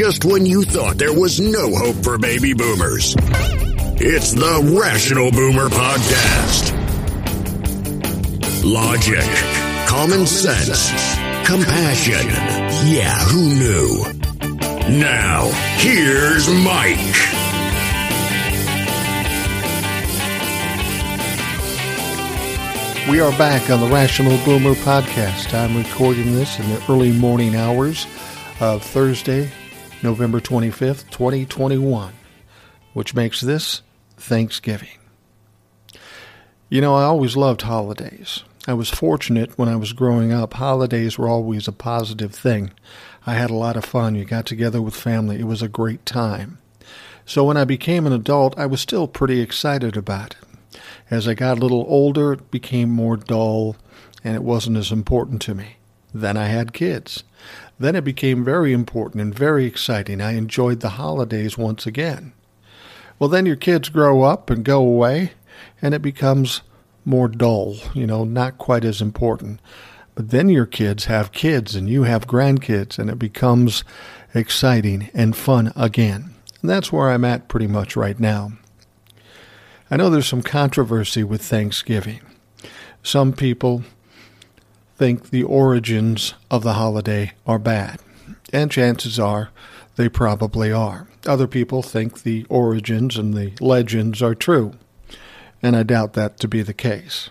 just when you thought there was no hope for baby boomers. It's the Rational Boomer Podcast. Logic, common sense, compassion. Yeah, who knew? Now, here's Mike. We are back on the Rational Boomer Podcast. I'm recording this in the early morning hours of Thursday, November 25th, 2021, which makes this Thanksgiving. You know, I always loved holidays. I was fortunate when I was growing up. Holidays were always a positive thing. I had a lot of fun. You got together with family. It was a great time. So when I became an adult, I was still pretty excited about it. As I got a little older, it became more dull, and it wasn't as important to me. Then I had kids. Then it became very important and very exciting. I enjoyed the holidays once again. Well, then your kids grow up and go away, and it becomes more dull, you know, not quite as important. But then your kids have kids, and you have grandkids, and it becomes exciting and fun again. And that's where I'm at pretty much right now. I know there's some controversy with Thanksgiving. Some people think the origins of the holiday are bad, and chances are they probably are. Other people think the origins and the legends are true, and I doubt that to be the case.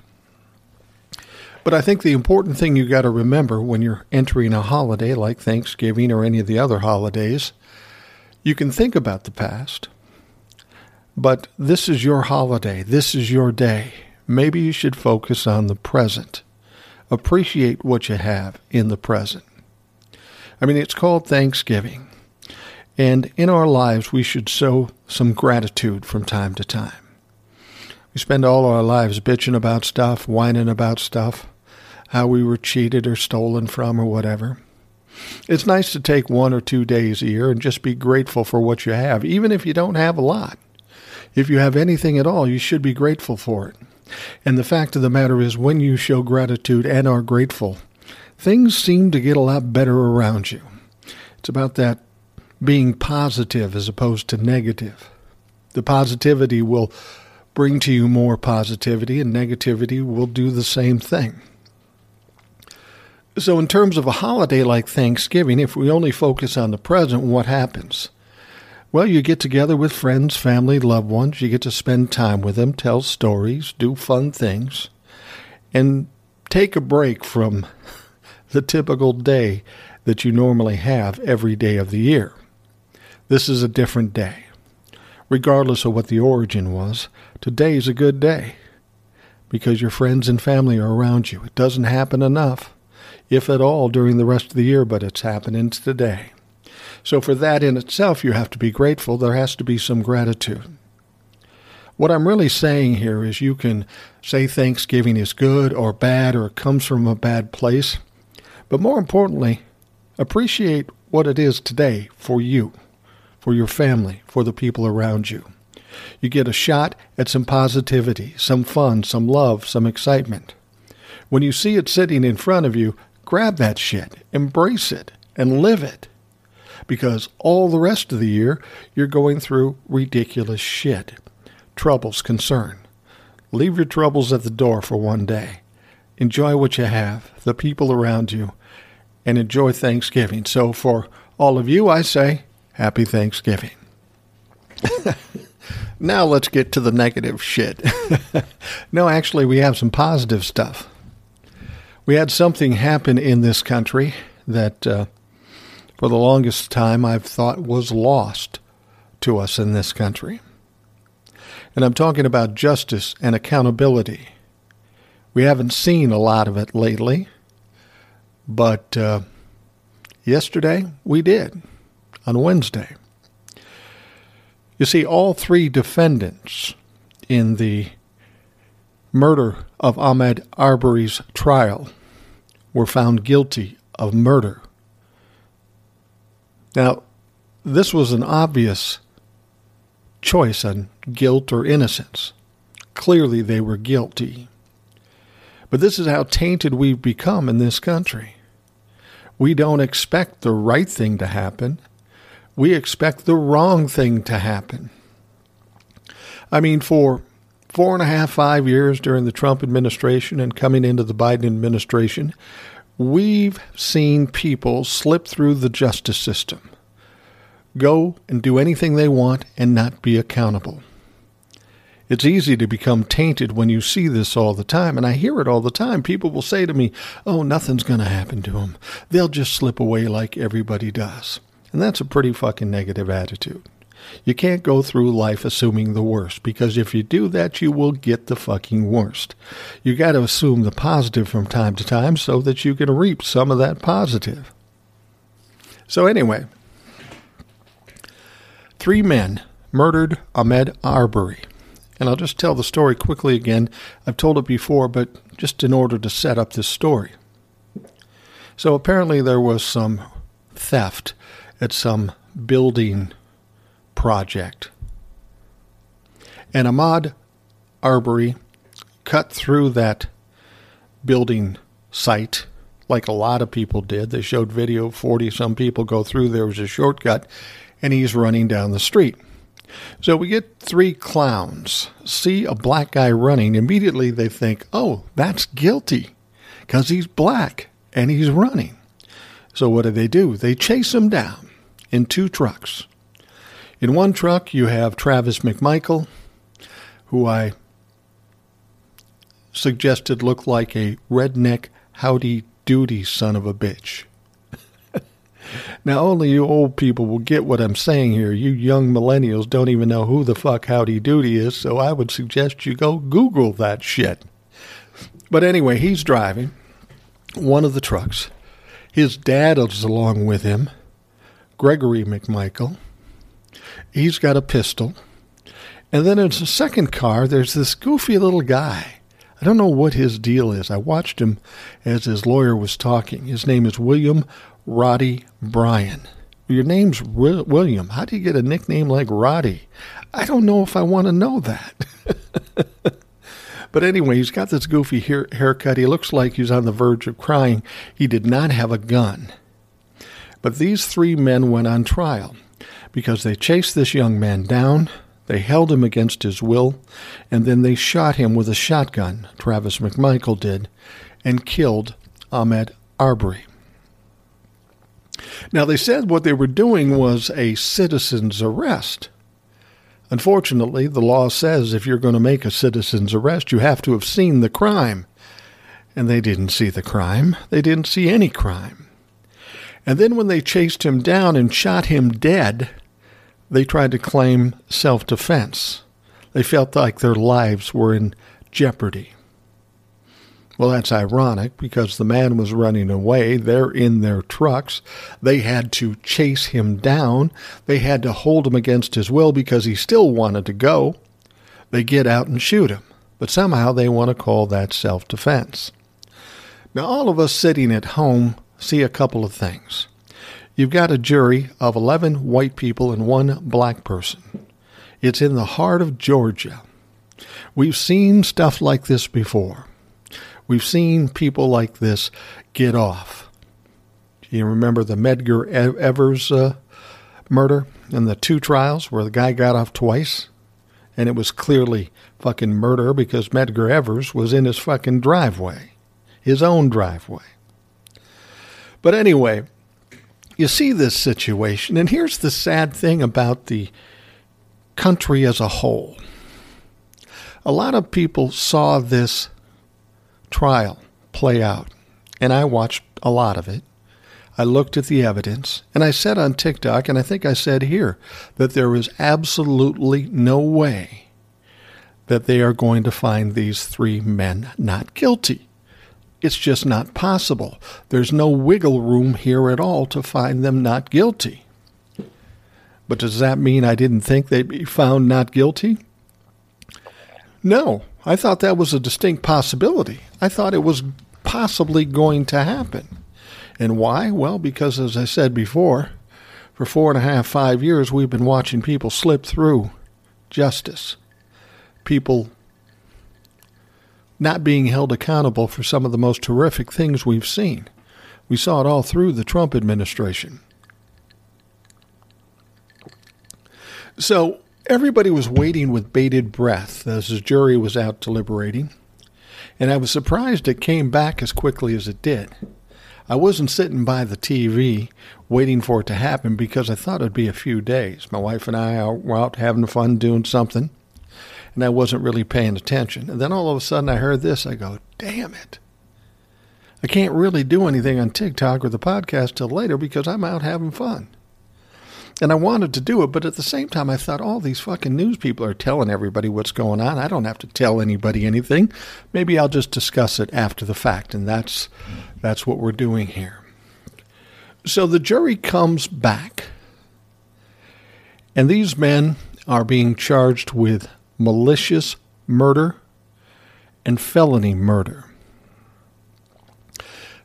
But I think the important thing you got to remember when you're entering a holiday like Thanksgiving or any of the other holidays, you can think about the past. But this is your holiday. This is your day. Maybe you should focus on the present. Appreciate what you have in the present. I mean, it's called Thanksgiving. And in our lives, we should sow some gratitude from time to time. We spend all our lives bitching about stuff, whining about stuff, how we were cheated or stolen from or whatever. It's nice to take 1 or 2 days a year and just be grateful for what you have, even if you don't have a lot. If you have anything at all, you should be grateful for it. And the fact of the matter is, when you show gratitude and are grateful, things seem to get a lot better around you. It's about that being positive as opposed to negative. The positivity will bring to you more positivity, and negativity will do the same thing. So in terms of a holiday like Thanksgiving, if we only focus on the present, what happens? Well, you get together with friends, family, loved ones. You get to spend time with them, tell stories, do fun things, and take a break from the typical day that you normally have every day of the year. This is a different day. Regardless of what the origin was, today's a good day because your friends and family are around you. It doesn't happen enough, if at all, during the rest of the year, but it's happening today. So for that in itself, you have to be grateful. There has to be some gratitude. What I'm really saying here is you can say Thanksgiving is good or bad or comes from a bad place, but more importantly, appreciate what it is today for you, for your family, for the people around you. You get a shot at some positivity, some fun, some love, some excitement. When you see it sitting in front of you, grab that shit, embrace it, and live it. Because all the rest of the year, you're going through ridiculous shit. Troubles, concern. Leave your troubles at the door for one day. Enjoy what you have, the people around you, and enjoy Thanksgiving. So for all of you, I say, happy Thanksgiving. Now let's get to the negative shit. No, actually, we have some positive stuff. We had something happen in this country that for the longest time I've thought was lost to us in this country. And I'm talking about justice and accountability. We haven't seen a lot of it lately, but yesterday we did, on Wednesday. You see, all three defendants in the murder of Ahmaud Arbery's trial were found guilty of murder. Now, this was an obvious choice on guilt or innocence. Clearly, they were guilty. But this is how tainted we've become in this country. We don't expect the right thing to happen. we expect the wrong thing to happen. I mean, for 4.5, 5 years during the Trump administration and coming into the Biden administration, we've seen people slip through the justice system, go and do anything they want and not be accountable. It's easy to become tainted when you see this all the time, and I hear it all the time. People will say to me, oh, nothing's going to happen to them. They'll just slip away like everybody does. And that's a pretty fucking negative attitude. You can't go through life assuming the worst, because if you do that, you will get the fucking worst. You got to assume the positive from time to time so that you can reap some of that positive. So anyway, 3 men murdered Ahmaud Arbery. And I'll just tell the story quickly again. I've told it before, but just in order to set up this story. So apparently there was some theft at some building project. And Ahmaud Arbery cut through that building site like a lot of people did. They showed video, 40-some people go through. There was a shortcut, and he's running down the street. So we get 3 clowns, see a black guy running. Immediately they think, oh, that's guilty because he's black and he's running. So what do? They chase him down in 2 trucks. In 1 truck, you have Travis McMichael, who I suggested looked like a redneck howdy-doody son of a bitch. Now, only you old people will get what I'm saying here. You young millennials don't even know who the fuck Howdy Doody is, so I would suggest you go Google that shit. But anyway, he's driving one of the trucks. His dad is along with him, Gregory McMichael. He's got a pistol. And then in the second car, there's this goofy little guy. I don't know what his deal is. I watched him as his lawyer was talking. His name is William Roddy Bryan. Your name's William. How do you get a nickname like Roddy? I don't know if I want to know that. But anyway, he's got this goofy haircut. He looks like he's on the verge of crying. He did not have a gun. But these 3 men went on trial because they chased this young man down. They held him against his will, and then they shot him with a shotgun, Travis McMichael did, and killed Ahmaud Arbery. Now, they said what they were doing was a citizen's arrest. Unfortunately, the law says if you're going to make a citizen's arrest, you have to have seen the crime. And they didn't see the crime. They didn't see any crime. And then when they chased him down and shot him dead, they tried to claim self-defense. They felt like their lives were in jeopardy. Well, that's ironic because the man was running away. They're in their trucks. They had to chase him down. They had to hold him against his will because he still wanted to go. They get out and shoot him. But somehow they want to call that self-defense. Now, all of us sitting at home see a couple of things. You've got a jury of 11 white people and 1 black person. It's in the heart of Georgia. We've seen stuff like this before. We've seen people like this get off. You remember the Medgar Evers murder and the 2 trials where the guy got off twice? And it was clearly fucking murder because Medgar Evers was in his fucking driveway, his own driveway. But anyway, you see this situation, and here's the sad thing about the country as a whole. A lot of people saw this trial play out, and I watched a lot of it. I looked at the evidence, and I said on TikTok, and I think I said here, that there is absolutely no way that they are going to find these 3 men not guilty. It's just not possible. There's no wiggle room here at all to find them not guilty. But does that mean I didn't think they'd be found not guilty? No, I thought that was a distinct possibility. I thought it was possibly going to happen. And why? Well, because as I said before, for 4.5, 5 years, we've been watching people slip through justice. People not being held accountable for some of the most horrific things we've seen. We saw it all through the Trump administration. So everybody was waiting with bated breath as the jury was out deliberating, and I was surprised it came back as quickly as it did. I wasn't sitting by the TV waiting for it to happen because I thought it would be a few days. My wife and I were out having fun doing something, and I wasn't really paying attention. And then all of a sudden I heard this. I go, damn it. I can't really do anything on TikTok or the podcast till later because I'm out having fun. And I wanted to do it, but at the same time I thought, all these fucking news people are telling everybody what's going on. I don't have to tell anybody anything. Maybe I'll just discuss it after the fact, and that's what we're doing here. So the jury comes back, and these men are being charged with malicious murder and felony murder.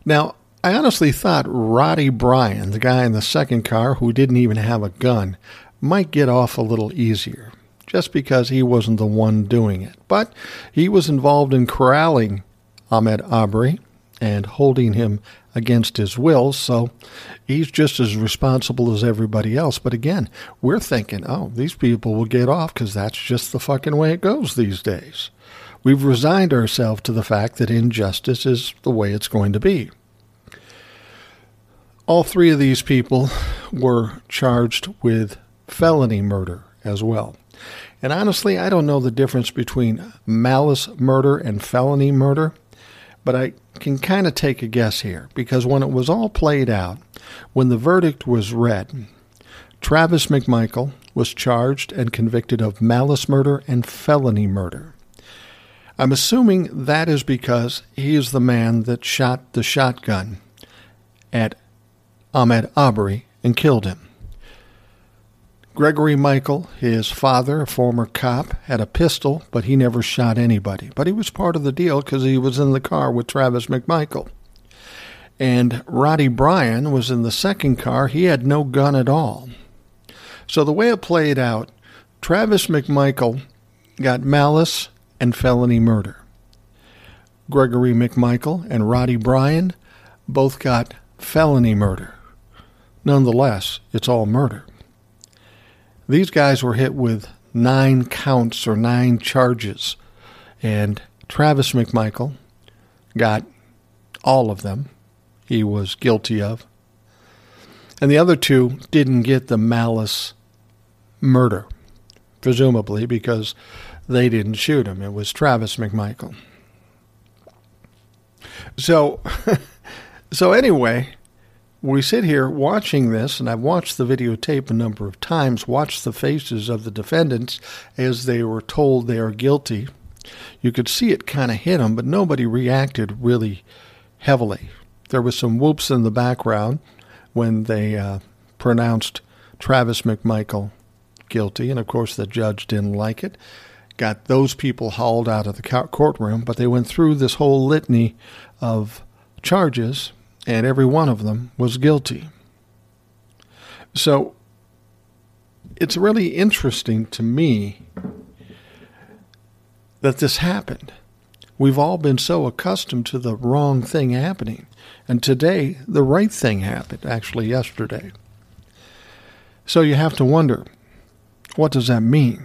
Now, I honestly thought Roddy Bryan, the guy in the second car who didn't even have a gun, might get off a little easier just because he wasn't the one doing it. But he was involved in corralling Ahmaud Arbery and holding him against his will, so he's just as responsible as everybody else. But again, we're thinking, oh, these people will get off because that's just the fucking way it goes these days. We've resigned ourselves to the fact that injustice is the way it's going to be. All three of these people were charged with felony murder as well. And honestly, I don't know the difference between malice murder and felony murder, but I can kind of take a guess here, because when it was all played out, when the verdict was read, Travis McMichael was charged and convicted of malice murder and felony murder. I'm assuming that is because he is the man that shot the shotgun at Ahmaud Arbery and killed him. Gregory McMichael, his father, a former cop, had a pistol, but he never shot anybody. But he was part of the deal because he was in the car with Travis McMichael. And Roddy Bryan was in the second car. He had no gun at all. So the way it played out, Travis McMichael got malice and felony murder. Gregory McMichael and Roddy Bryan both got felony murder. Nonetheless, it's all murder. These guys were hit with 9 counts or 9 charges, and Travis McMichael got all of them he was guilty of, and the other two didn't get the malice murder, presumably because they didn't shoot him. It was Travis McMichael. So anyway, we sit here watching this, and I've watched the videotape a number of times, watched the faces of the defendants as they were told they are guilty. You could see it kind of hit them, but nobody reacted really heavily. There was some whoops in the background when they pronounced Travis McMichael guilty, and of course the judge didn't like it. Got those people hauled out of the courtroom, but they went through this whole litany of charges, and every one of them was guilty. So it's really interesting to me that this happened. We've all been so accustomed to the wrong thing happening, and today the right thing happened, actually yesterday. So you have to wonder, what does that mean?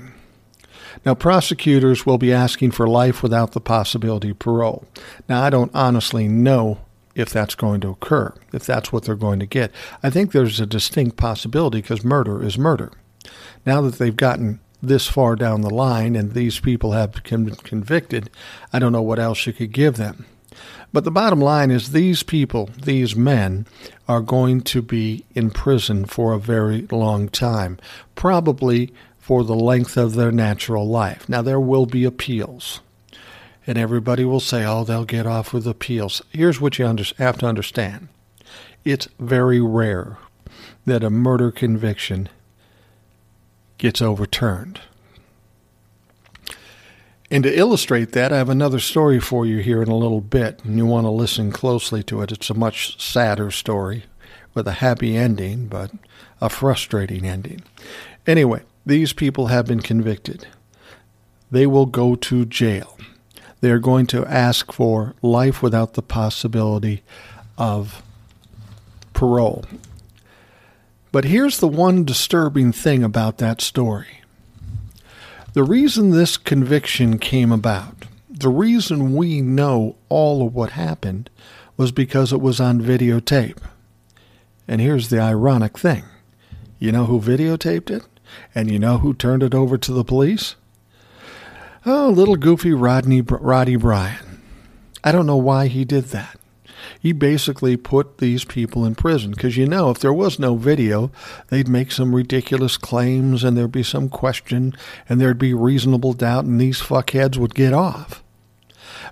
Now, prosecutors will be asking for life without the possibility of parole. Now, I don't honestly know if that's going to occur, if that's what they're going to get. I think there's a distinct possibility because murder is murder. Now that they've gotten this far down the line and these people have been convicted, I don't know what else you could give them. But the bottom line is these people, these men, are going to be in prison for a very long time, probably for the length of their natural life. Now, there will be appeals, and everybody will say, oh, they'll get off with appeals. Here's what you have to understand. It's very rare that a murder conviction gets overturned. And to illustrate that, I have another story for you here in a little bit, and you want to listen closely to it. It's a much sadder story with a happy ending, but a frustrating ending. Anyway, these people have been convicted. They will go to jail. They are going to ask for life without the possibility of parole. But here's the one disturbing thing about that story. The reason this conviction came about, the reason we know all of what happened, was because it was on videotape. And here's the ironic thing. You know who videotaped it? And you know who turned it over to the police? Oh, little goofy Roddy Bryan. I don't know why he did that. He basically put these people in prison because, you know, if there was no video, they'd make some ridiculous claims and there'd be some question and there'd be reasonable doubt and these fuckheads would get off.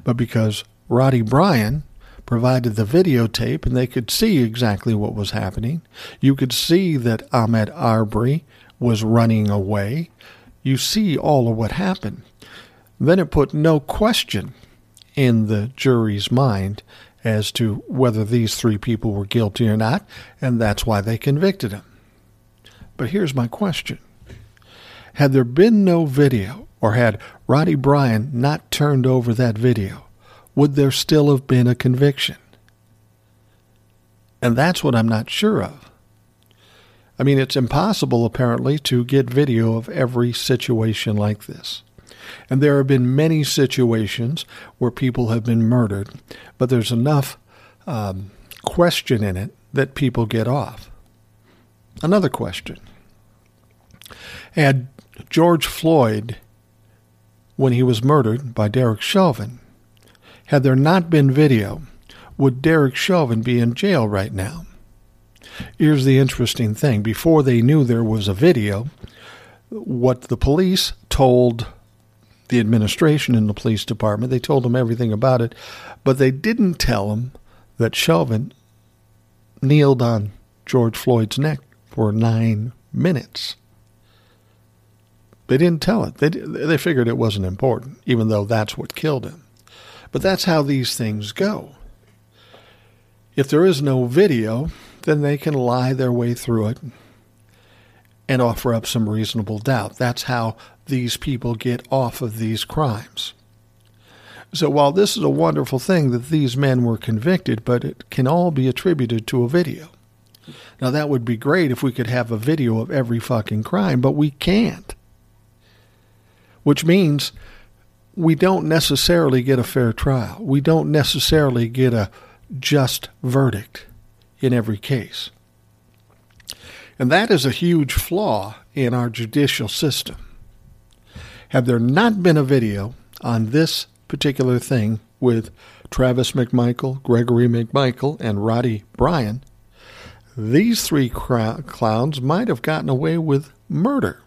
But because Roddy Bryan provided the videotape and they could see exactly what was happening, you could see that Ahmaud Arbery was running away. You see all of what happened. Then it put no question in the jury's mind as to whether these three people were guilty or not, and that's why they convicted him. But here's my question. Had there been no video, or had Roddy Bryan not turned over that video, would there still have been a conviction? And that's what I'm not sure of. I mean, it's impossible, apparently, to get video of every situation like this. And there have been many situations where people have been murdered, but there's enough question in it that people get off. Another question. Had George Floyd, when he was murdered by Derek Chauvin, had there not been video, would Derek Chauvin be in jail right now? Here's the interesting thing. Before they knew there was a video, what the police told the administration and the police department, they told them everything about it, but they didn't tell them that Chauvin kneeled on George Floyd's neck for 9 minutes. They didn't tell it. They figured it wasn't important, even though that's what killed him. But that's how these things go. If there is no video, then they can lie their way through it and offer up some reasonable doubt. That's how these people get off of these crimes. So while this is a wonderful thing that these men were convicted, but it can all be attributed to a video. Now that would be great if we could have a video of every fucking crime, but we can't. Which means we don't necessarily get a fair trial. We don't necessarily get a just verdict in every case. And that is a huge flaw in our judicial system. Had there not been a video on this particular thing with Travis McMichael, Gregory McMichael, and Roddy Bryan, these three clowns might have gotten away with murder.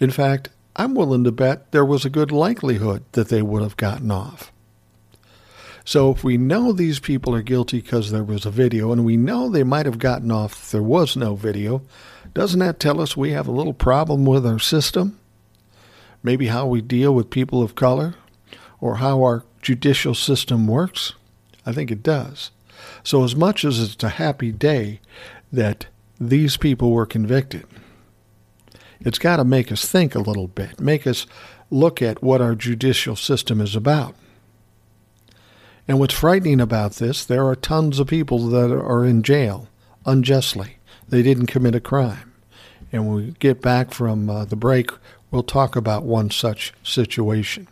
In fact, I'm willing to bet there was a good likelihood that they would have gotten off. So if we know these people are guilty because there was a video, and we know they might have gotten off if there was no video, doesn't that tell us we have a little problem with our system? Maybe how we deal with people of color, or how our judicial system works? I think it does. So as much as it's a happy day that these people were convicted, it's got to make us think a little bit, make us look at what our judicial system is about. And what's frightening about this, there are tons of people that are in jail unjustly. They didn't commit a crime. And when we get back from the break, we'll talk about one such situation.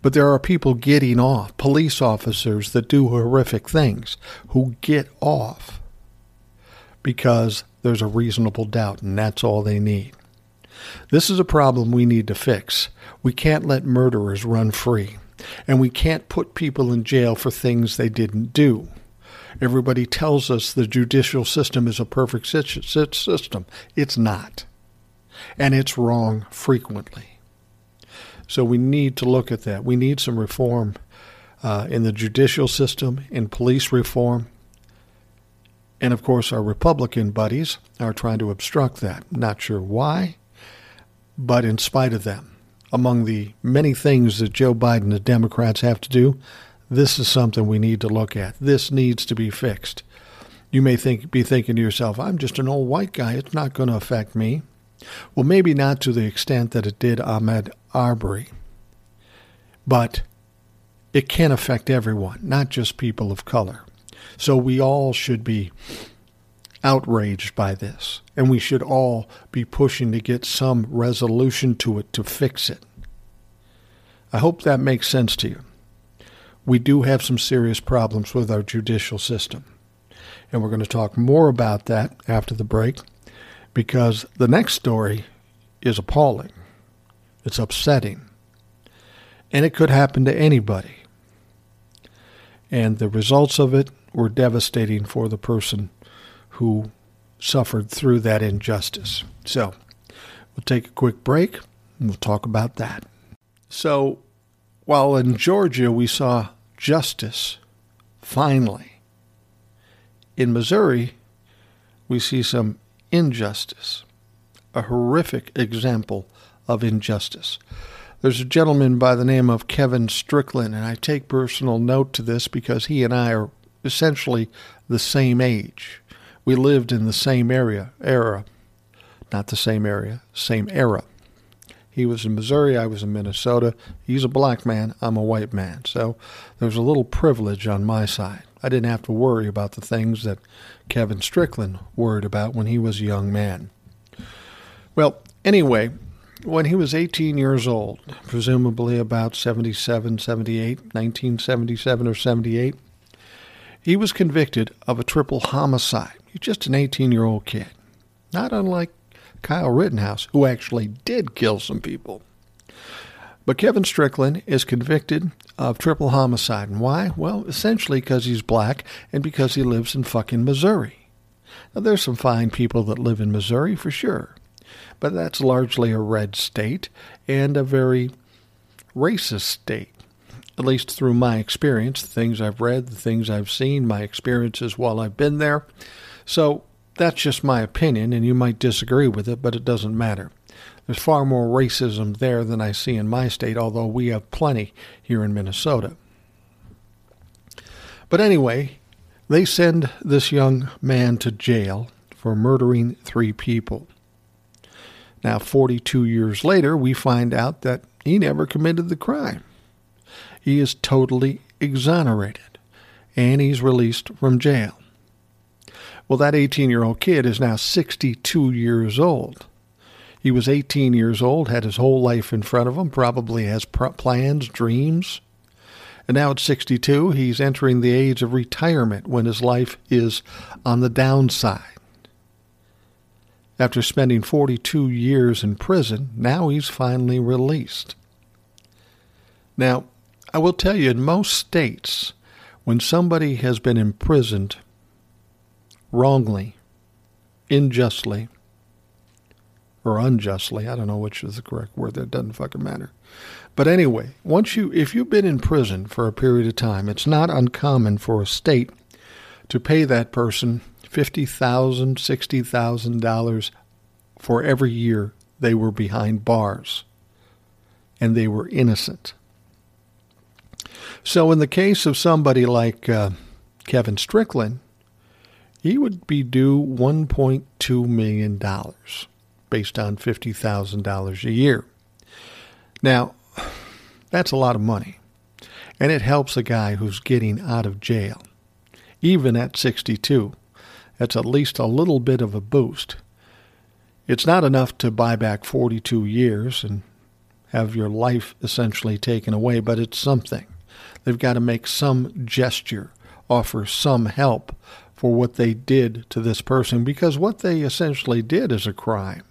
But there are people getting off, police officers that do horrific things, who get off because there's a reasonable doubt, and that's all they need. This is a problem we need to fix. We can't let murderers run free, and we can't put people in jail for things they didn't do. Everybody tells us the judicial system is a perfect system. It's not. And it's wrong frequently. So we need to look at that. We need some reform in the judicial system, in police reform. And, of course, our Republican buddies are trying to obstruct that. Not sure why, but in spite of them, among the many things that Joe Biden and the Democrats have to do, this is something we need to look at. This needs to be fixed. You may be thinking to yourself, I'm just an old white guy. It's not going to affect me. Well, maybe not to the extent that it did Ahmaud Arbery, but it can affect everyone, not just people of color. So we all should be outraged by this, and we should all be pushing to get some resolution to it to fix it. I hope that makes sense to you. We do have some serious problems with our judicial system, and we're going to talk more about that after the break, because the next story is appalling. It's upsetting, and it could happen to anybody. And the results of it were devastating for the person who suffered through that injustice. So we'll take a quick break, and we'll talk about that. So while in Georgia we saw justice, finally, in Missouri we see some injustice, a horrific example of injustice. There's a gentleman by the name of Kevin Strickland, and I take personal note to this because he and I are essentially the same age. We lived in the same era. He was in Missouri, I was in Minnesota. He's a black man, I'm a white man. So there's a little privilege on my side. I didn't have to worry about the things that Kevin Strickland worried about when he was a young man. Well, anyway, when he was 18 years old, presumably about 1977 or 78, he was convicted of a triple homicide. He's just an 18-year-old kid, not unlike Kyle Rittenhouse, who actually did kill some people. But Kevin Strickland is convicted of triple homicide. And why? Well, essentially because he's black and because he lives in fucking Missouri. Now, there's some fine people that live in Missouri for sure, but that's largely a red state and a very racist state, at least through my experience, the things I've read, the things I've seen, my experiences while I've been there. So that's just my opinion, and you might disagree with it, but it doesn't matter. There's far more racism there than I see in my state, although we have plenty here in Minnesota. But anyway, they send this young man to jail for murdering three people. Now, 42 years later, we find out that he never committed the crime. He is totally exonerated, and he's released from jail. Well, that 18-year-old kid is now 62 years old. He was 18 years old, had his whole life in front of him, probably has plans, dreams. And now at 62, he's entering the age of retirement when his life is on the downside. After spending 42 years in prison, now he's finally released. Now, I will tell you, in most states, when somebody has been imprisoned wrongly, unjustly, I don't know which is the correct word, that doesn't fucking matter. But anyway, if you've been in prison for a period of time, it's not uncommon for a state to pay that person $50,000, $60,000 for every year they were behind bars and they were innocent. So in the case of somebody like Kevin Strickland, he would be due $1.2 million based on $50,000 a year. Now, that's a lot of money, and it helps a guy who's getting out of jail. Even at 62, that's at least a little bit of a boost. It's not enough to buy back 42 years and have your life essentially taken away, but it's something. They've got to make some gesture, offer some help for what they did to this person, because what they essentially did is a crime.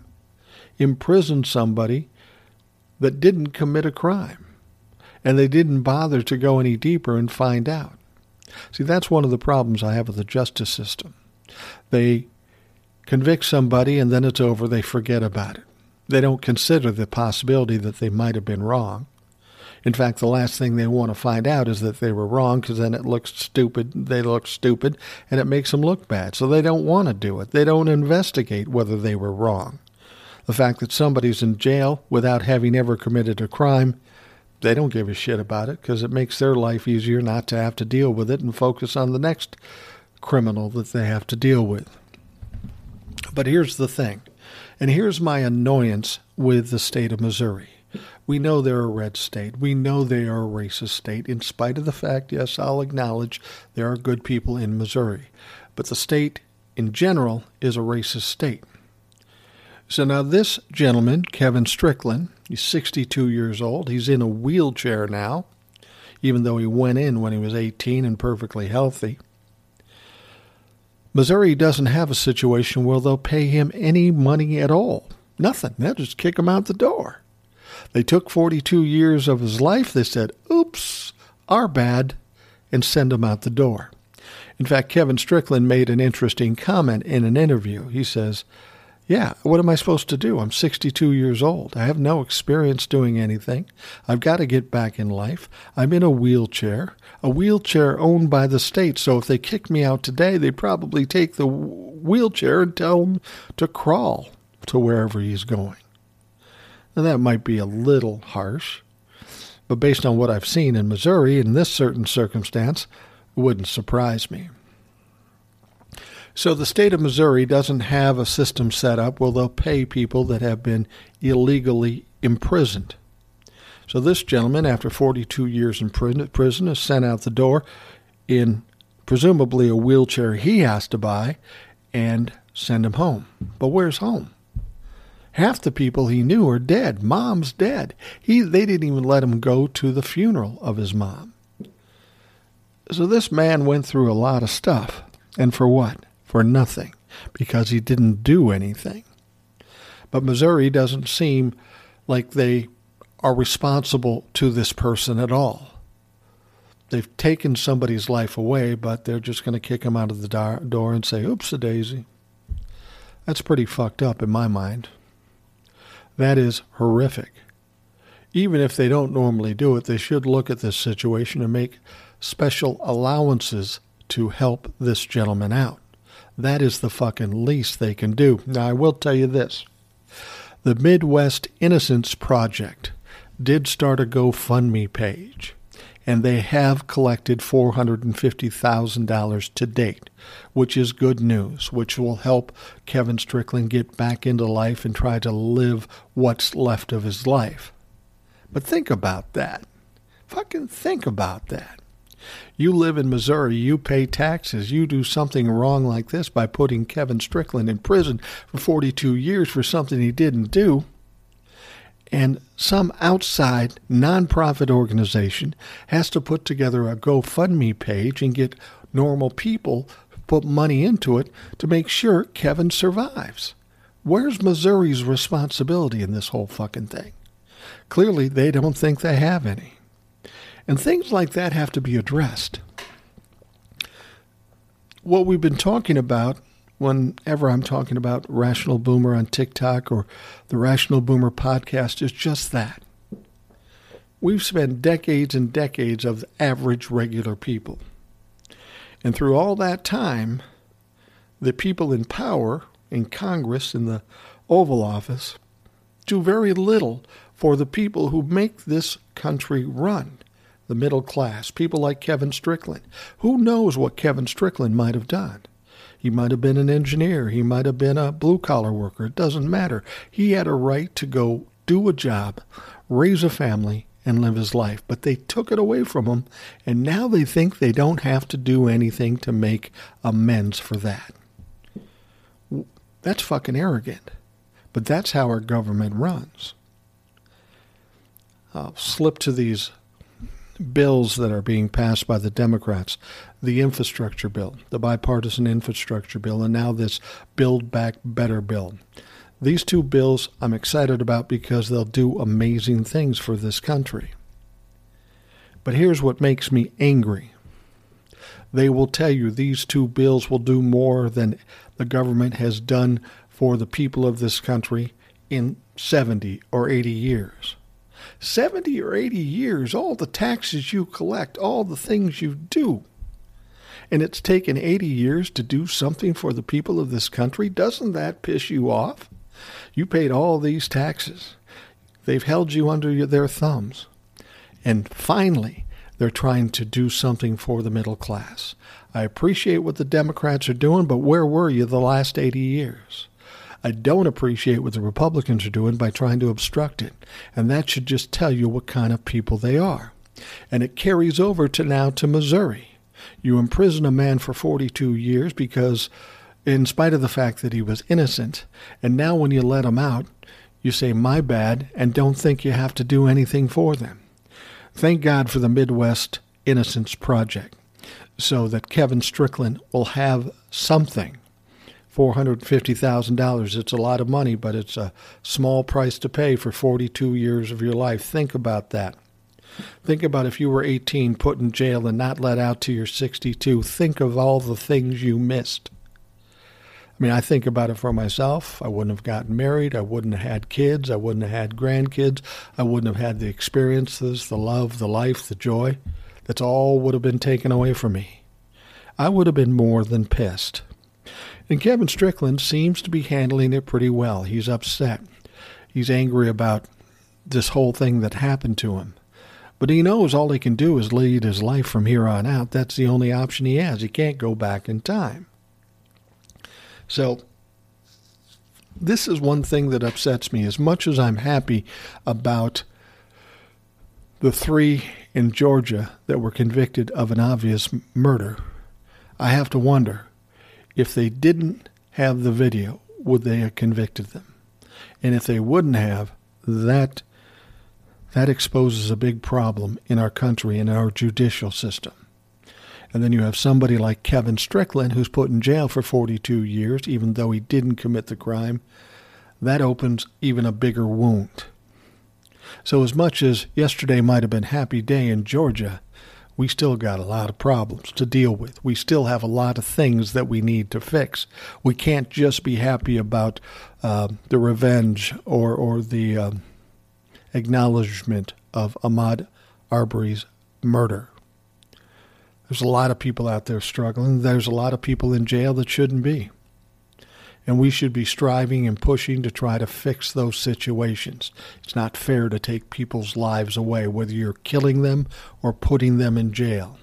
Imprison somebody that didn't commit a crime, and they didn't bother to go any deeper and find out. See, that's one of the problems I have with the justice system. They convict somebody, and then it's over. They forget about it. They don't consider the possibility that they might have been wrong. In fact, the last thing they want to find out is that they were wrong, because then it looks stupid, they look stupid, and it makes them look bad. So they don't want to do it. They don't investigate whether they were wrong. The fact that somebody's in jail without having ever committed a crime, they don't give a shit about it, because it makes their life easier not to have to deal with it and focus on the next criminal that they have to deal with. But here's the thing, and here's my annoyance with the state of Missouri. We know they're a red state. We know they are a racist state. In spite of the fact, yes, I'll acknowledge there are good people in Missouri. But the state in general is a racist state. So now this gentleman, Kevin Strickland, he's 62 years old. He's in a wheelchair now, even though he went in when he was 18 and perfectly healthy. Missouri doesn't have a situation where they'll pay him any money at all. Nothing. They'll just kick him out the door. They took 42 years of his life. They said, oops, our bad, and send him out the door. In fact, Kevin Strickland made an interesting comment in an interview. He says, yeah, what am I supposed to do? I'm 62 years old. I have no experience doing anything. I've got to get back in life. I'm in a wheelchair owned by the state. So if they kick me out today, they probably take the wheelchair and tell him to crawl to wherever he's going. Now, that might be a little harsh, but based on what I've seen in Missouri in this certain circumstance, it wouldn't surprise me. So the state of Missouri doesn't have a system set up where they'll pay people that have been illegally imprisoned. So this gentleman, after 42 years in prison, is sent out the door in presumably a wheelchair he has to buy and send him home. But where's home? Half the people he knew are dead. Mom's dead. They didn't even let him go to the funeral of his mom. So this man went through a lot of stuff. And for what? For nothing, because he didn't do anything. But Missouri doesn't seem like they are responsible to this person at all. They've taken somebody's life away, but they're just going to kick him out of the door and say, oops-a-daisy. That's pretty fucked up in my mind. That is horrific. Even if they don't normally do it, they should look at this situation and make special allowances to help this gentleman out. That is the fucking least they can do. Now, I will tell you this. The Midwest Innocence Project did start a GoFundMe page, and they have collected $450,000 to date, which is good news, which will help Kevin Strickland get back into life and try to live what's left of his life. But think about that. Fucking think about that. You live in Missouri, you pay taxes, you do something wrong like this by putting Kevin Strickland in prison for 42 years for something he didn't do. And some outside nonprofit organization has to put together a GoFundMe page and get normal people to put money into it to make sure Kevin survives. Where's Missouri's responsibility in this whole fucking thing? Clearly, they don't think they have any. And things like that have to be addressed. What we've been talking about whenever I'm talking about Rational Boomer on TikTok or the Rational Boomer podcast is just that. We've spent decades and decades of average regular people. And through all that time, the people in power, in Congress, in the Oval Office, do very little for the people who make this country run. The middle class, people like Kevin Strickland. Who knows what Kevin Strickland might have done? He might have been an engineer. He might have been a blue-collar worker. It doesn't matter. He had a right to go do a job, raise a family, and live his life. But they took it away from him, and now they think they don't have to do anything to make amends for that. That's fucking arrogant. But that's how our government runs. I'll slip to these bills that are being passed by the Democrats, the infrastructure bill, the bipartisan infrastructure bill, and now this Build Back Better bill. These two bills I'm excited about because they'll do amazing things for this country. But here's what makes me angry. They will tell you these two bills will do more than the government has done for the people of this country in 70 or 80 years. 70 or 80 years, all the taxes you collect, all the things you do. And it's taken 80 years to do something for the people of this country. Doesn't that piss you off? You paid all these taxes. They've held you under their thumbs. And finally, they're trying to do something for the middle class. I appreciate what the Democrats are doing, but where were you the last 80 years? I don't appreciate what the Republicans are doing by trying to obstruct it. And that should just tell you what kind of people they are. And it carries over to now to Missouri. You imprison a man for 42 years because in spite of the fact that he was innocent. And now when you let him out, you say, my bad, and don't think you have to do anything for them. Thank God for the Midwest Innocence Project, so that Kevin Strickland will have something. $450,000, it's a lot of money, but it's a small price to pay for 42 years of your life. Think about that. Think about if you were 18, put in jail and not let out till you're 62. Think of all the things you missed. I mean, I think about it for myself. I wouldn't have gotten married. I wouldn't have had kids. I wouldn't have had grandkids. I wouldn't have had the experiences, the love, the life, the joy. That's all would have been taken away from me. I would have been more than pissed. And Kevin Strickland seems to be handling it pretty well. He's upset. He's angry about this whole thing that happened to him. But he knows all he can do is lead his life from here on out. That's the only option he has. He can't go back in time. So this is one thing that upsets me. As much as I'm happy about the three in Georgia that were convicted of an obvious murder, I have to wonder, if they didn't have the video, would they have convicted them? And if they wouldn't have, that exposes a big problem in our country, in our judicial system. And then you have somebody like Kevin Strickland, who's put in jail for 42 years, even though he didn't commit the crime. That opens even a bigger wound. So as much as yesterday might have been a happy day in Georgia, we still got a lot of problems to deal with. We still have a lot of things that we need to fix. We can't just be happy about the revenge or the acknowledgement of Ahmaud Arbery's murder. There's a lot of people out there struggling. There's a lot of people in jail that shouldn't be. And we should be striving and pushing to try to fix those situations. It's not fair to take people's lives away, whether you're killing them or putting them in jail.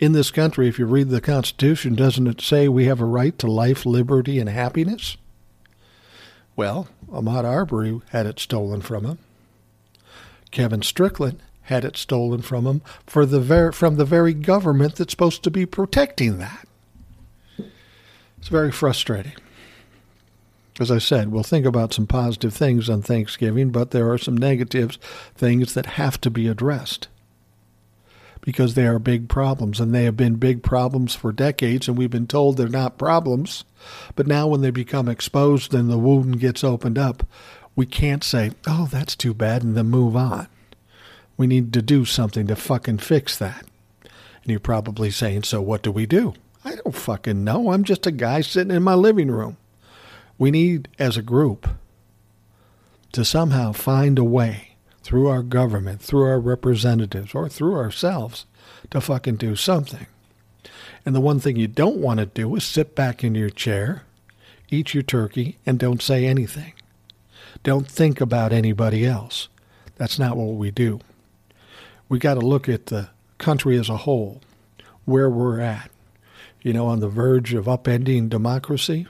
In this country, if you read the Constitution, doesn't it say we have a right to life, liberty, and happiness? Well, Ahmaud Arbery had it stolen from him. Kevin Strickland had it stolen from him from the very government that's supposed to be protecting that. It's very frustrating. As I said, we'll think about some positive things on Thanksgiving, but there are some negative things that have to be addressed because they are big problems, and they have been big problems for decades, and we've been told they're not problems. But now when they become exposed and the wound gets opened up, we can't say, oh, that's too bad, and then move on. We need to do something to fucking fix that. And you're probably saying, so what do we do? I don't fucking know. I'm just a guy sitting in my living room. We need, as a group, to somehow find a way through our government, through our representatives, or through ourselves to fucking do something. And the one thing you don't want to do is sit back in your chair, eat your turkey, and don't say anything. Don't think about anybody else. That's not what we do. We got to look at the country as a whole, where we're at, on the verge of upending democracy,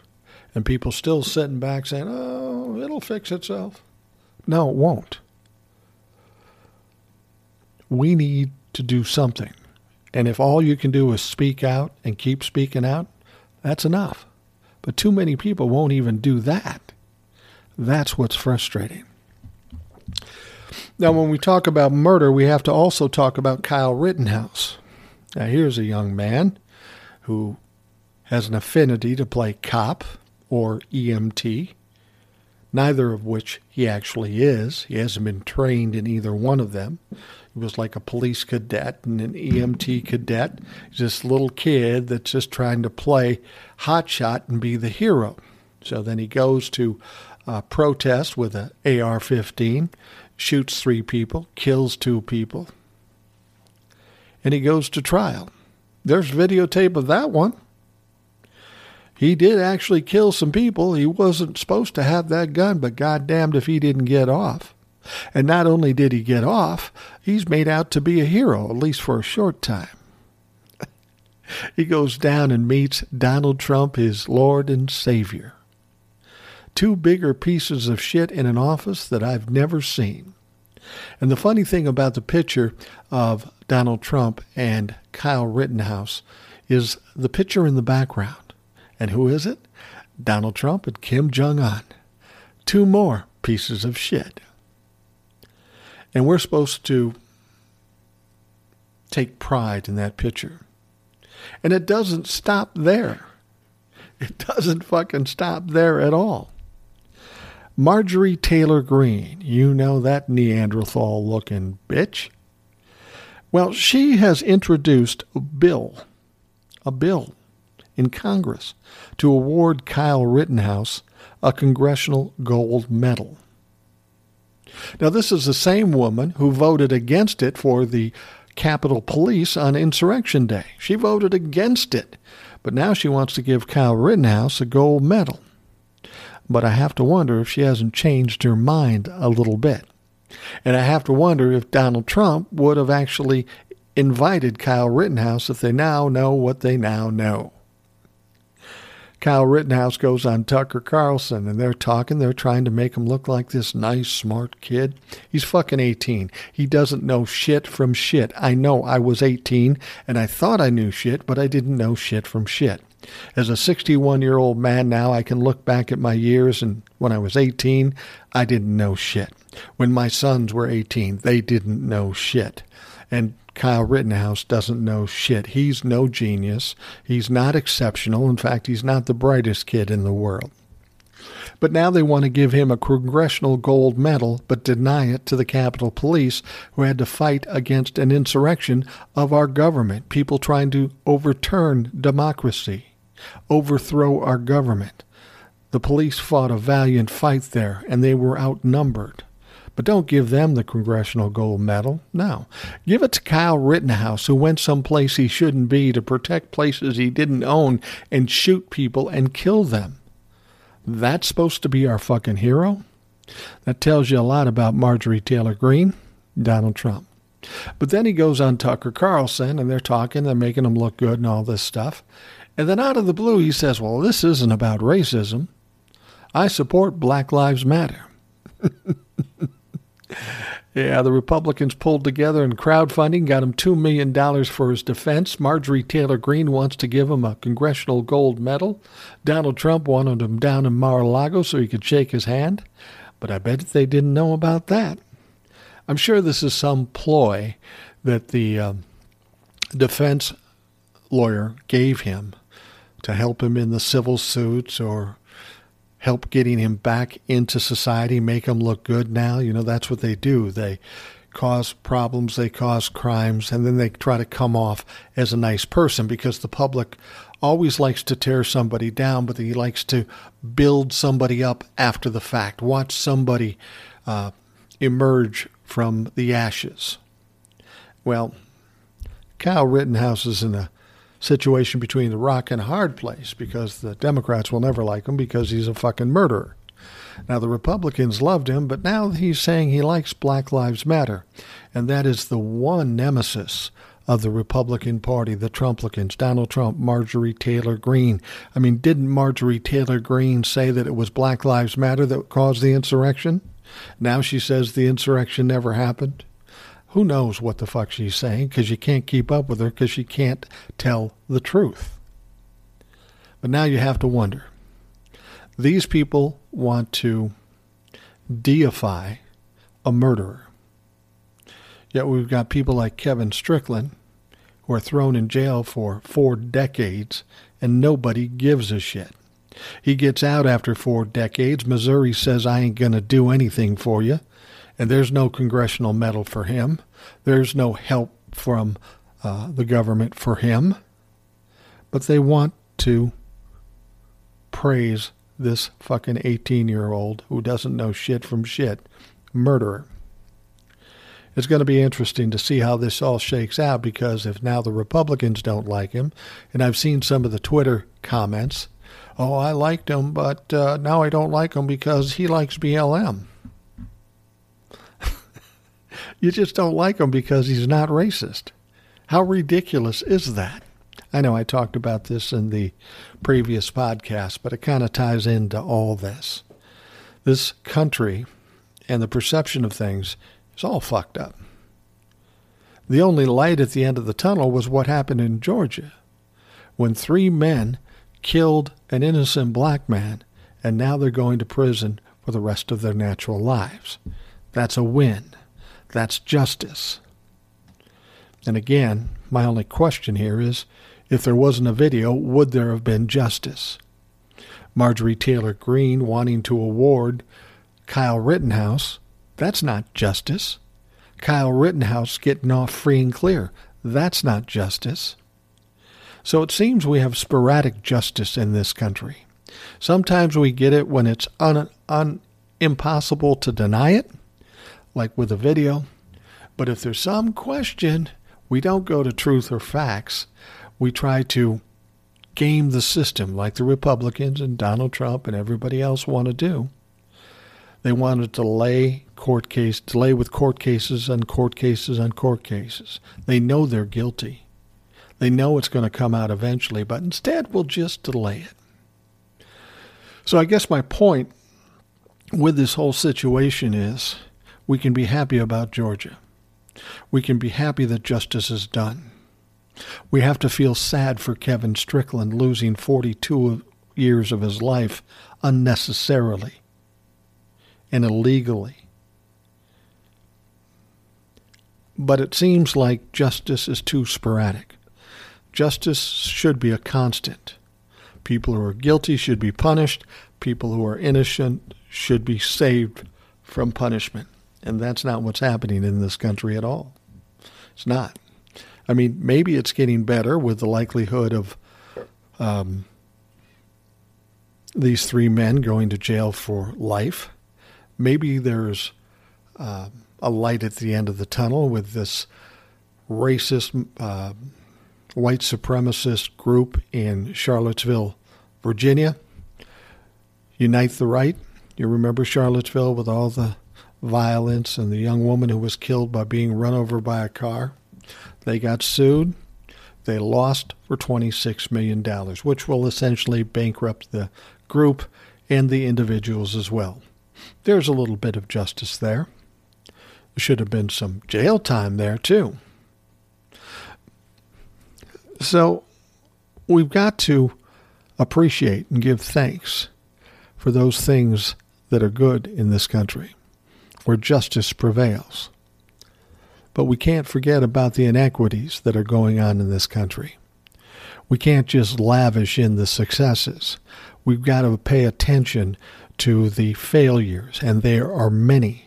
and people still sitting back saying, oh, it'll fix itself. No, it won't. We need to do something. And if all you can do is speak out and keep speaking out, that's enough. But too many people won't even do that. That's what's frustrating. Now, when we talk about murder, we have to also talk about Kyle Rittenhouse. Now, here's a young man who has an affinity to play cop or EMT, neither of which he actually is. He hasn't been trained in either one of them. He was like a police cadet and an EMT cadet. He's this little kid that's just trying to play hotshot and be the hero. So then he goes to protest with an AR-15, shoots 3 people, kills 2 people, and he goes to trial. There's videotape of that one. He did actually kill some people. He wasn't supposed to have that gun, but goddamned if he didn't get off. And not only did he get off, he's made out to be a hero, at least for a short time. He goes down and meets Donald Trump, his Lord and Savior. 2 bigger pieces of shit in an office that I've never seen. And the funny thing about the picture of Donald Trump and Kyle Rittenhouse is the picture in the background. And who is it? Donald Trump and Kim Jong-un. Two more pieces of shit. And we're supposed to take pride in that picture. And it doesn't stop there. It doesn't fucking stop there at all. Marjorie Taylor Greene, you know, that Neanderthal-looking bitch. Well, she has introduced a bill in Congress to award Kyle Rittenhouse a Congressional Gold Medal. Now, this is the same woman who voted against it for the Capitol Police on Insurrection Day. She voted against it, but now she wants to give Kyle Rittenhouse a gold medal. But I have to wonder if she hasn't changed her mind a little bit. And I have to wonder if Donald Trump would have actually invited Kyle Rittenhouse if they now know what they now know. Kyle Rittenhouse goes on Tucker Carlson, and they're talking. They're trying to make him look like this nice, smart kid. He's fucking 18. He doesn't know shit from shit. I know I was 18, and I thought I knew shit, but I didn't know shit from shit. As a 61-year-old man now, I can look back at my years, and when I was 18, I didn't know shit. When my sons were 18, they didn't know shit. And Kyle Rittenhouse doesn't know shit. He's no genius. He's not exceptional. In fact, he's not the brightest kid in the world. But now they want to give him a Congressional Gold Medal, but deny it to the Capitol Police, who had to fight against an insurrection of our government, people trying to overturn democracy, overthrow our government. The police fought a valiant fight there, and they were outnumbered. But don't give them the Congressional Gold Medal. No. Give it to Kyle Rittenhouse, who went someplace he shouldn't be to protect places he didn't own and shoot people and kill them. That's supposed to be our fucking hero? That tells you a lot about Marjorie Taylor Greene, Donald Trump. But then he goes on Tucker Carlson, and they're talking, they're making him look good and all this stuff. And then out of the blue, he says, well, this isn't about racism. I support Black Lives Matter. Yeah, the Republicans pulled together in crowdfunding, got him $2 million for his defense. Marjorie Taylor Greene wants to give him a Congressional Gold Medal. Donald Trump wanted him down in Mar-a-Lago so he could shake his hand. But I bet they didn't know about that. I'm sure this is some ploy that the defense lawyer gave him to help him in the civil suits or help getting him back into society, make him look good now. You know, that's what they do. They cause problems, they cause crimes, and then they try to come off as a nice person because the public always likes to tear somebody down, but he likes to build somebody up after the fact, watch somebody emerge from the ashes. Well, Kyle Rittenhouse is in a situation between the rock and a hard place because the Democrats will never like him because he's a fucking murderer. Now, the Republicans loved him, but now he's saying he likes Black Lives Matter. And that is the one nemesis of the Republican Party, the Trumplicans, Donald Trump, Marjorie Taylor Greene. I mean, didn't Marjorie Taylor Greene say that it was Black Lives Matter that caused the insurrection? Now she says the insurrection never happened. Who knows what the fuck she's saying, because you can't keep up with her, because she can't tell the truth. But now you have to wonder. These people want to deify a murderer. Yet we've got people like Kevin Strickland, who are thrown in jail for 4 decades, and nobody gives a shit. He gets out after 4 decades. Missouri says, I ain't going to do anything for you. And there's no congressional medal for him. There's no help from the government for him. But they want to praise this fucking 18-year-old who doesn't know shit from shit, murderer. It's going to be interesting to see how this all shakes out because if now the Republicans don't like him, and I've seen some of the Twitter comments, oh, I liked him, but now I don't like him because he likes BLM. You just don't like him because he's not racist. How ridiculous is that? I know I talked about this in the previous podcast, but it kind of ties into all this. This country and the perception of things It's all fucked up. The only light at the end of the tunnel was what happened in Georgia when 3 men killed an innocent black man, and now they're going to prison for the rest of their natural lives. That's a win. That's justice. And again, my only question here is, if there wasn't a video, would there have been justice? Marjorie Taylor Greene wanting to award Kyle Rittenhouse, that's not justice. Kyle Rittenhouse getting off free and clear, that's not justice. So it seems we have sporadic justice in this country. Sometimes we get it when it's impossible to deny it, like with a video. But if there's some question, we don't go to truth or facts. We try to game the system like the Republicans and Donald Trump and everybody else want to do. They want to delay with court cases and court cases and court cases. They know they're guilty. They know it's going to come out eventually, but instead we'll just delay it. So I guess my point with this whole situation is we can be happy about Georgia. We can be happy that justice is done. We have to feel sad for Kevin Strickland losing 42 years of his life unnecessarily and illegally. But it seems like justice is too sporadic. Justice should be a constant. People who are guilty should be punished. People who are innocent should be saved from punishment. And that's not what's happening in this country at all. It's not. I mean, maybe it's getting better with the likelihood of these 3 men going to jail for life. Maybe there's a light at the end of the tunnel with this racist white supremacist group in Charlottesville, Virginia. Unite the Right. You remember Charlottesville with all the violence and the young woman who was killed by being run over by a car. They got sued. They lost for $26 million, which will essentially bankrupt the group and the individuals as well. There's a little bit of justice there. There should have been some jail time there, too. So we've got to appreciate and give thanks for those things that are good in this country, where justice prevails. But we can't forget about the inequities that are going on in this country. We can't just lavish in the successes. We've got to pay attention to the failures, and there are many.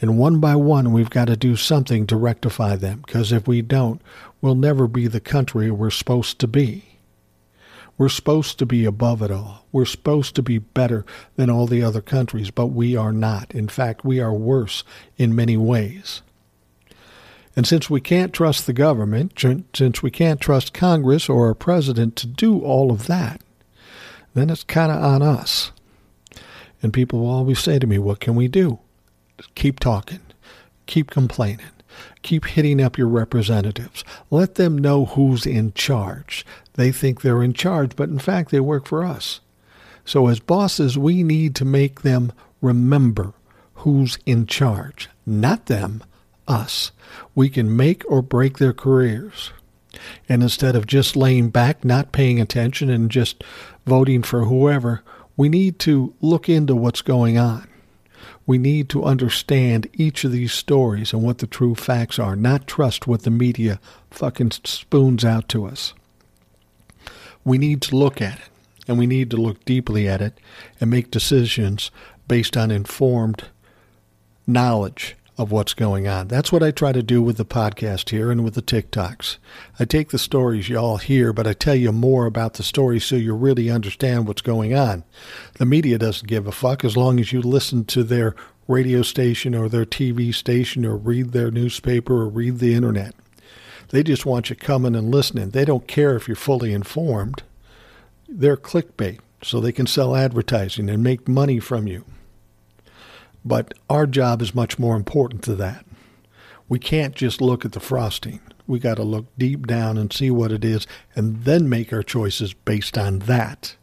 And one by one, we've got to do something to rectify them, because if we don't, we'll never be the country we're supposed to be. We're supposed to be above it all. We're supposed to be better than all the other countries, but we are not. In fact, we are worse in many ways. And since we can't trust the government, since we can't trust Congress or our president to do all of that, then it's kind of on us. And people will always say to me, what can we do? Just keep talking. Keep complaining. Keep hitting up your representatives. Let them know who's in charge. They think they're in charge, but in fact they work for us. So as bosses, we need to make them remember who's in charge. Not them. Us. We can make or break their careers. And instead of just laying back, not paying attention, and just voting for whoever, we need to look into what's going on. We need to understand each of these stories and what the true facts are, not trust what the media fucking spoons out to us. We need to look at it, and we need to look deeply at it and make decisions based on informed knowledge of what's going on. That's what I try to do with the podcast here and with the TikToks. I take the stories y'all hear, but I tell you more about the story so you really understand what's going on. The media doesn't give a fuck as long as you listen to their radio station or their TV station or read their newspaper or read the internet. They just want you coming and listening. They don't care if you're fully informed. They're clickbait, so they can sell advertising and make money from you. But our job is much more important than that. We can't just look at the frosting. We got to look deep down and see what it is and then make our choices based on that.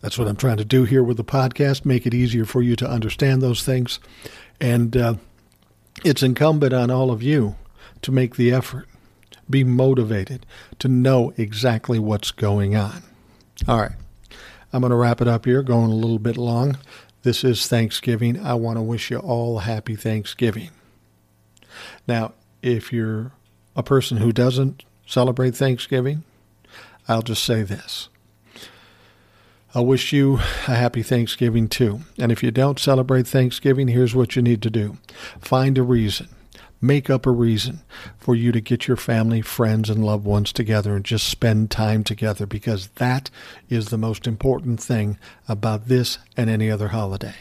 That's what I'm trying to do here with the podcast, make it easier for you to understand those things. And It's incumbent on all of you to make the effort, be motivated to know exactly what's going on. All right. I'm going to wrap it up here, going a little bit long. This is Thanksgiving. I want to wish you all happy Thanksgiving. Now, if you're a person who doesn't celebrate Thanksgiving, I'll just say this. I wish you a happy Thanksgiving too. And if you don't celebrate Thanksgiving, here's what you need to do. Find a reason. Make up a reason for you to get your family, friends, and loved ones together and just spend time together, because that is the most important thing about this and any other holiday.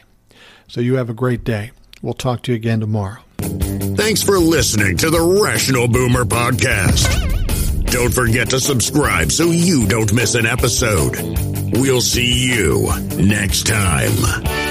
So you have a great day. We'll talk to you again tomorrow. Thanks for listening to the Rational Boomer Podcast. Don't forget to subscribe so you don't miss an episode. We'll see you next time.